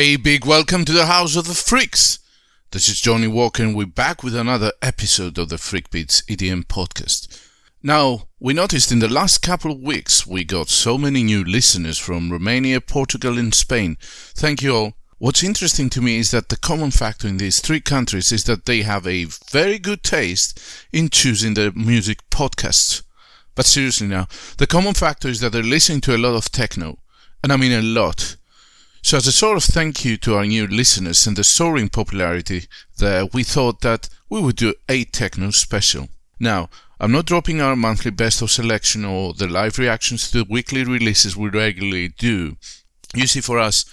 A big welcome to the House of the Freaks. This is Johnny Walker and we're back with another episode of the Freak Beats EDM podcast. Now, we noticed in the last couple of weeks we got so many new listeners from Romania, Portugal and Spain. Thank you all. What's interesting to me is that the common factor in these three countries is that they have a very good taste in choosing their music podcasts. But seriously now, the common factor is that they're listening to a lot of techno. And I mean a lot. So as a sort of thank you to our new listeners and the soaring popularity there, we thought that we would do a techno special. Now, I'm not dropping our monthly best of selection or the live reactions to the weekly releases we regularly do. You see, for us,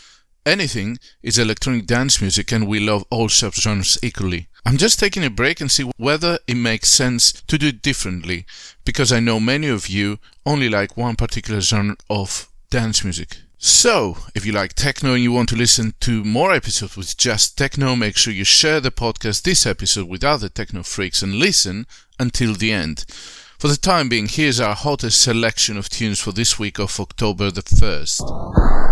anything is electronic dance music and we love all subgenres equally. I'm just taking a break and see whether it makes sense to do it differently, because I know many of you only like one particular genre of dance music. So, if you like techno and you want to listen to more episodes with just techno, make sure you share the podcast this episode with other techno freaks and listen until the end. For the time being, here's our hottest selection of tunes for this week of October the 1st.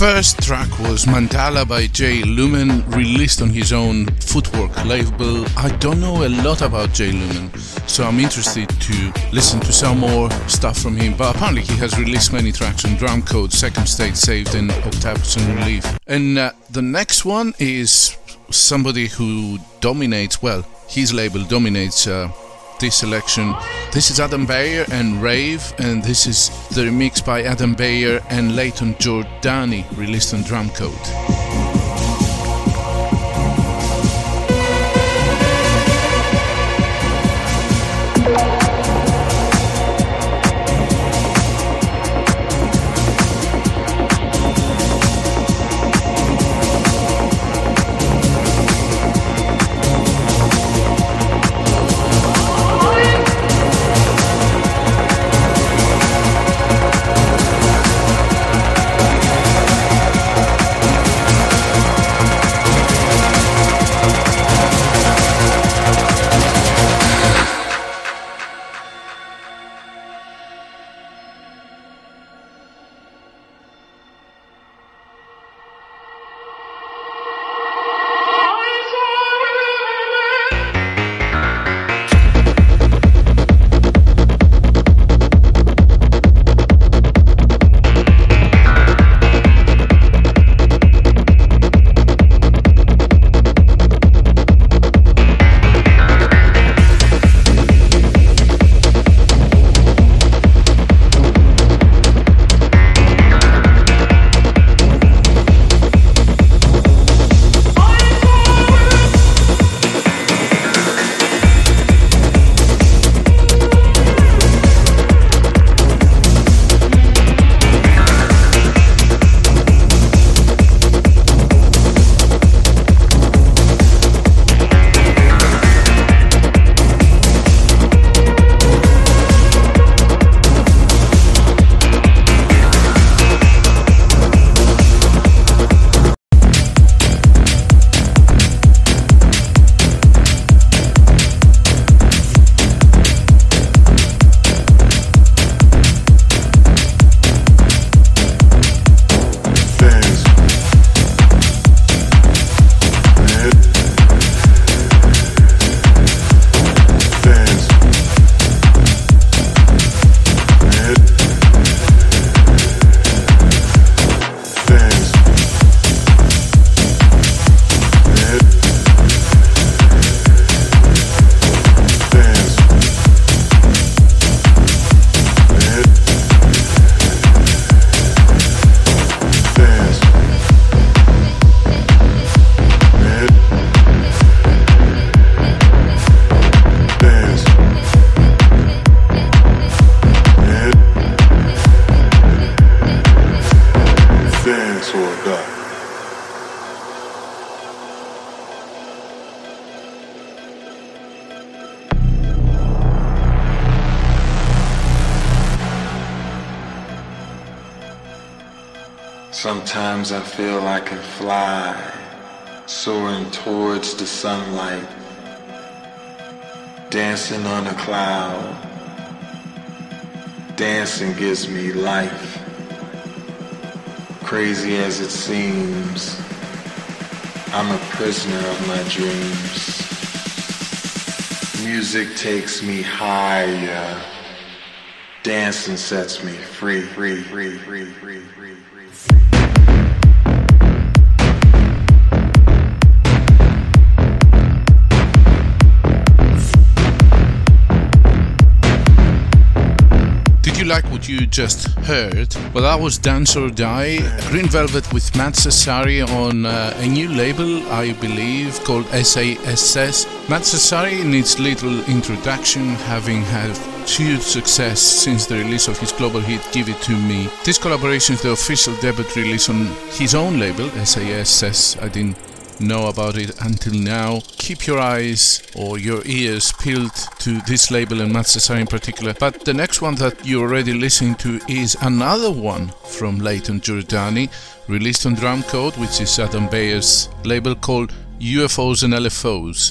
First track was Mandala by Jay Lumen, released on his own Footwork label. I don't know a lot about Jay Lumen, so I'm interested to listen to some more stuff from him, but apparently he has released many tracks on Drum Code, Second State, Saved and Octopus and Relief. And the next one is somebody who dominates, well, his label dominates this selection. This is Adam Beyer and Rave, and this is the remix by Adam Beyer and Layton Giordani, released on Drum Code. Sometimes I feel I can fly, soaring towards the sunlight, dancing on a cloud. Dancing gives me life, crazy as it seems. I'm a prisoner of my dreams. Music takes me higher. Dancing sets me free. Did you like what you just heard? Well, that was Dance or Die, Green Velvet with Matt Sassari on a new label, I believe, called SASS. Matt Sassari needs little introduction, having had huge success since the release of his global hit Give It To Me. This collaboration is the official debut release on his own label, SASS. I didn't know about it until now. Keep your eyes or your ears peeled to this label and Matt Sassari in particular. But the next one that you're already listening to is another one from Layton Giordani, released on Drum Code, which is Adam Beyer's label, called UFOs and LFOs.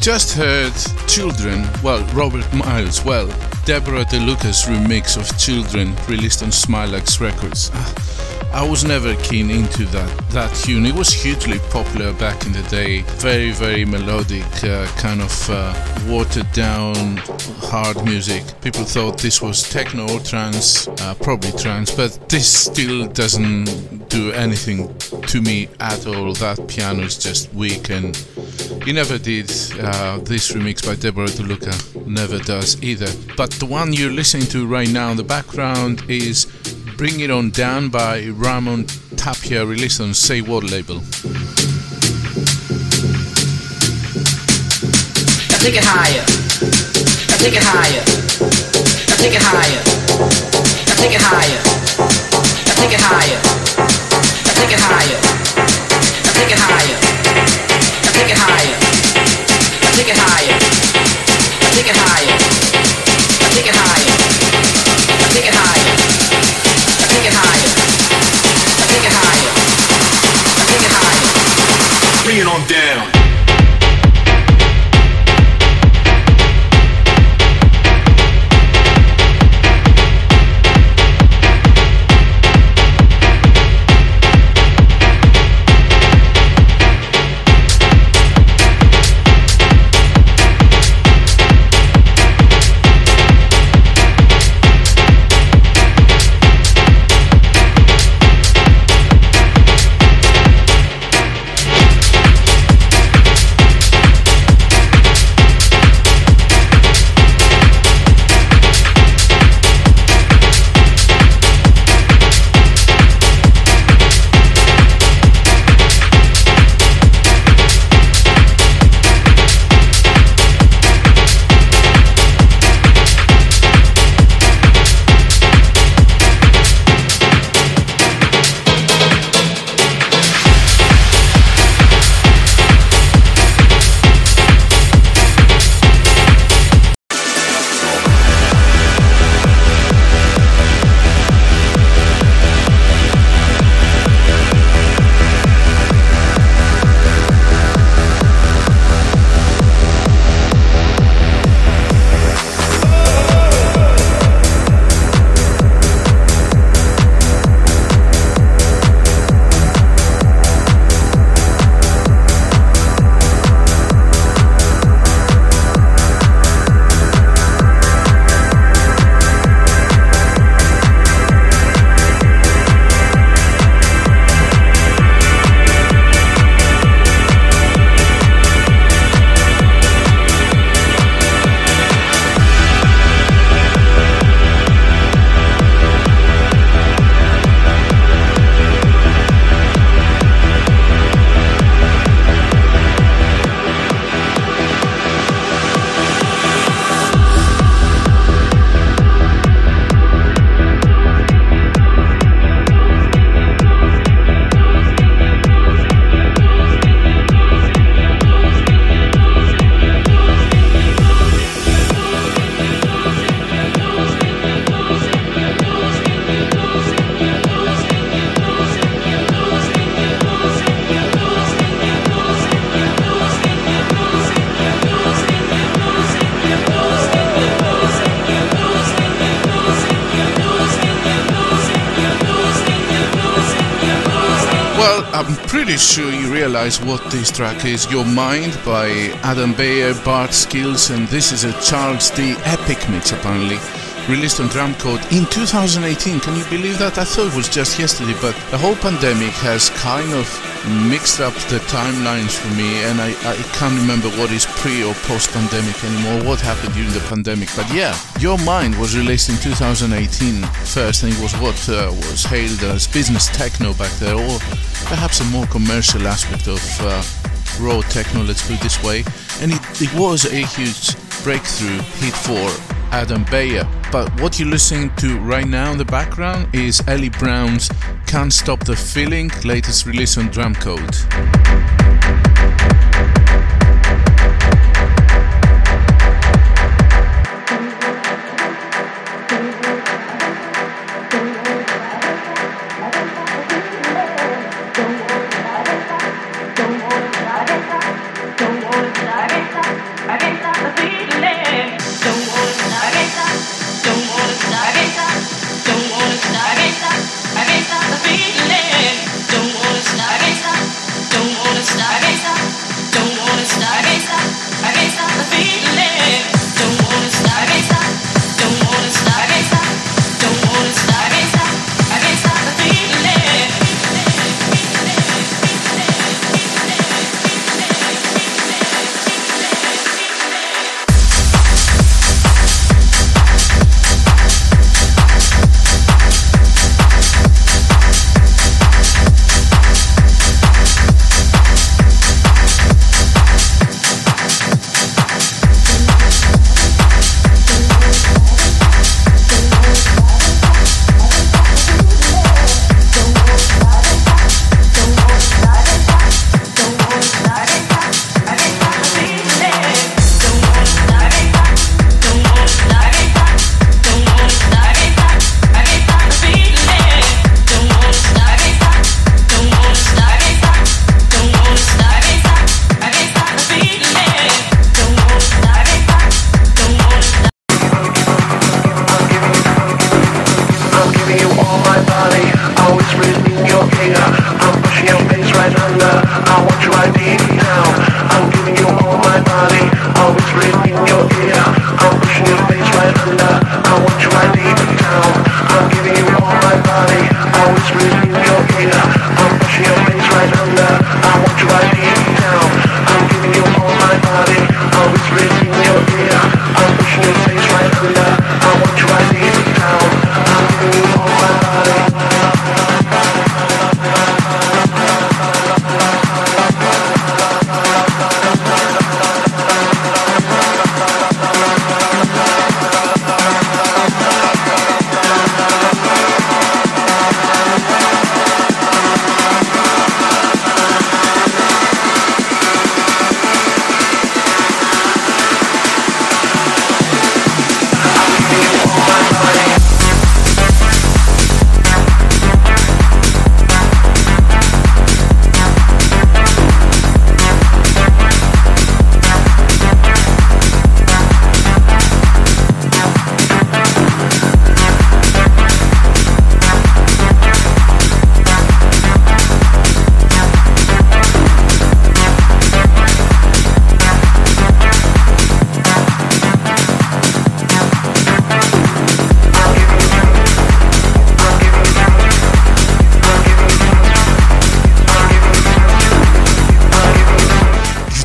Just heard Children, well, Robert Miles, well, Deborah De Luca's remix of Children, released on Smilex Records. I was never keen into that tune. It was hugely popular back in the day. Very, very melodic, kind of watered down, hard music. People thought this was techno or trance, probably trance, but this still doesn't do anything to me at all. That piano is just weak, and it never did. This remix by Deborah De Luca never does either. But the one you're listening to right now in the background is Bring It On Down by Ramon Tapia, released on Say What label. I take it higher. I take it higher. I take it higher. I take it higher. I take it higher. I take it higher. I take it higher. I take it higher. I take it higher. I take it higher. I take it higher. I take it higher. I take it higher. I take it higher. I take it higher. Bring it on down. Sure you realize what this track is. Your Mind by Adam Beyer, Bart Skills, and this is a Charles D. Epic mix, apparently, released on Drum Code in 2018. Can you believe that? I thought it was just yesterday, but the whole pandemic has kind of mixed up the timelines for me, and I can't remember what is pre or post-pandemic anymore, what happened during the pandemic. But yeah, Your Mind was released in 2018 first, and it was what was hailed as business techno back there, or perhaps a more commercial aspect of raw techno, let's put it this way. And it was a huge breakthrough hit for Adam Beyer. But what you're listening to right now in the background is Ellie Brown's Can't Stop the Feeling, latest release on Drum Code. Don't wanna stop, I can't stop the feeling.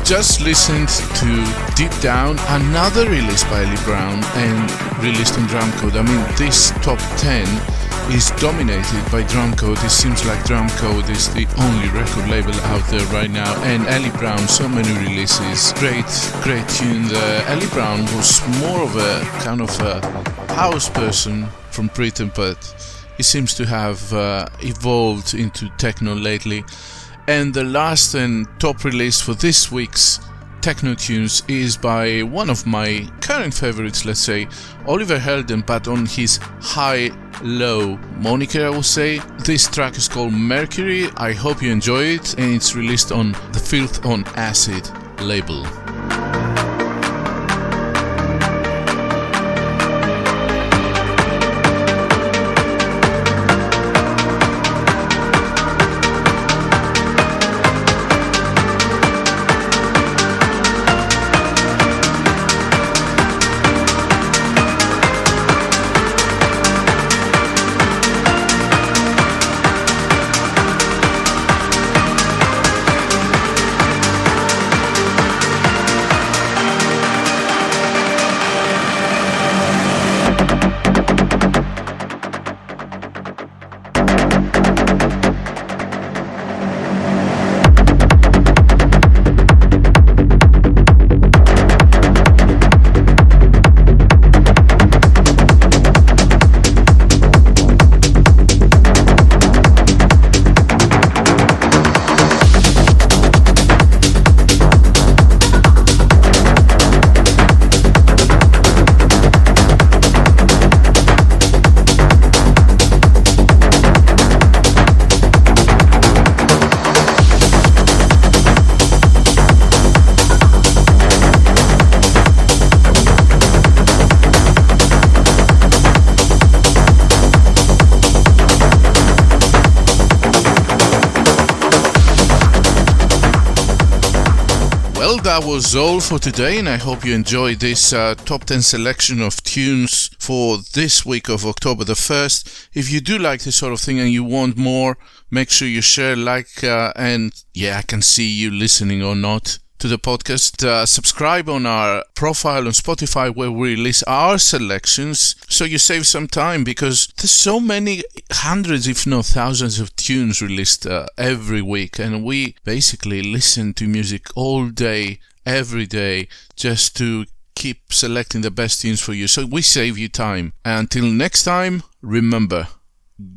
just listened to Deep Down, another release by Ellie Brown and released on Drum Code. I mean, this top 10 is dominated by Drum Code. It seems like Drum Code is the only record label out there right now, and Ellie Brown, so many releases, great tune there. Ellie Brown was more of a kind of a house person from Britain, but he seems to have evolved into techno lately. And the last and top release for this week's Techno Tunes is by one of my current favorites, let's say, Oliver Heldens, but on his high-low moniker, I will say. This track is called Mercury. I hope you enjoy it, and it's released on the Filth on Acid label. That was all for today, and I hope you enjoyed this top 10 selection of tunes for this week of October the 1st. If you do like this sort of thing and you want more, make sure you share, like, and yeah, I can see you listening or not to the podcast. Subscribe on our profile on Spotify, where we release our selections, so you save some time, because there's so many hundreds, if not thousands, of tunes released every week, and we basically listen to music all day, every day, just to keep selecting the best tunes for you, so we save you time. Until next time, remember,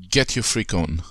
get your freak on.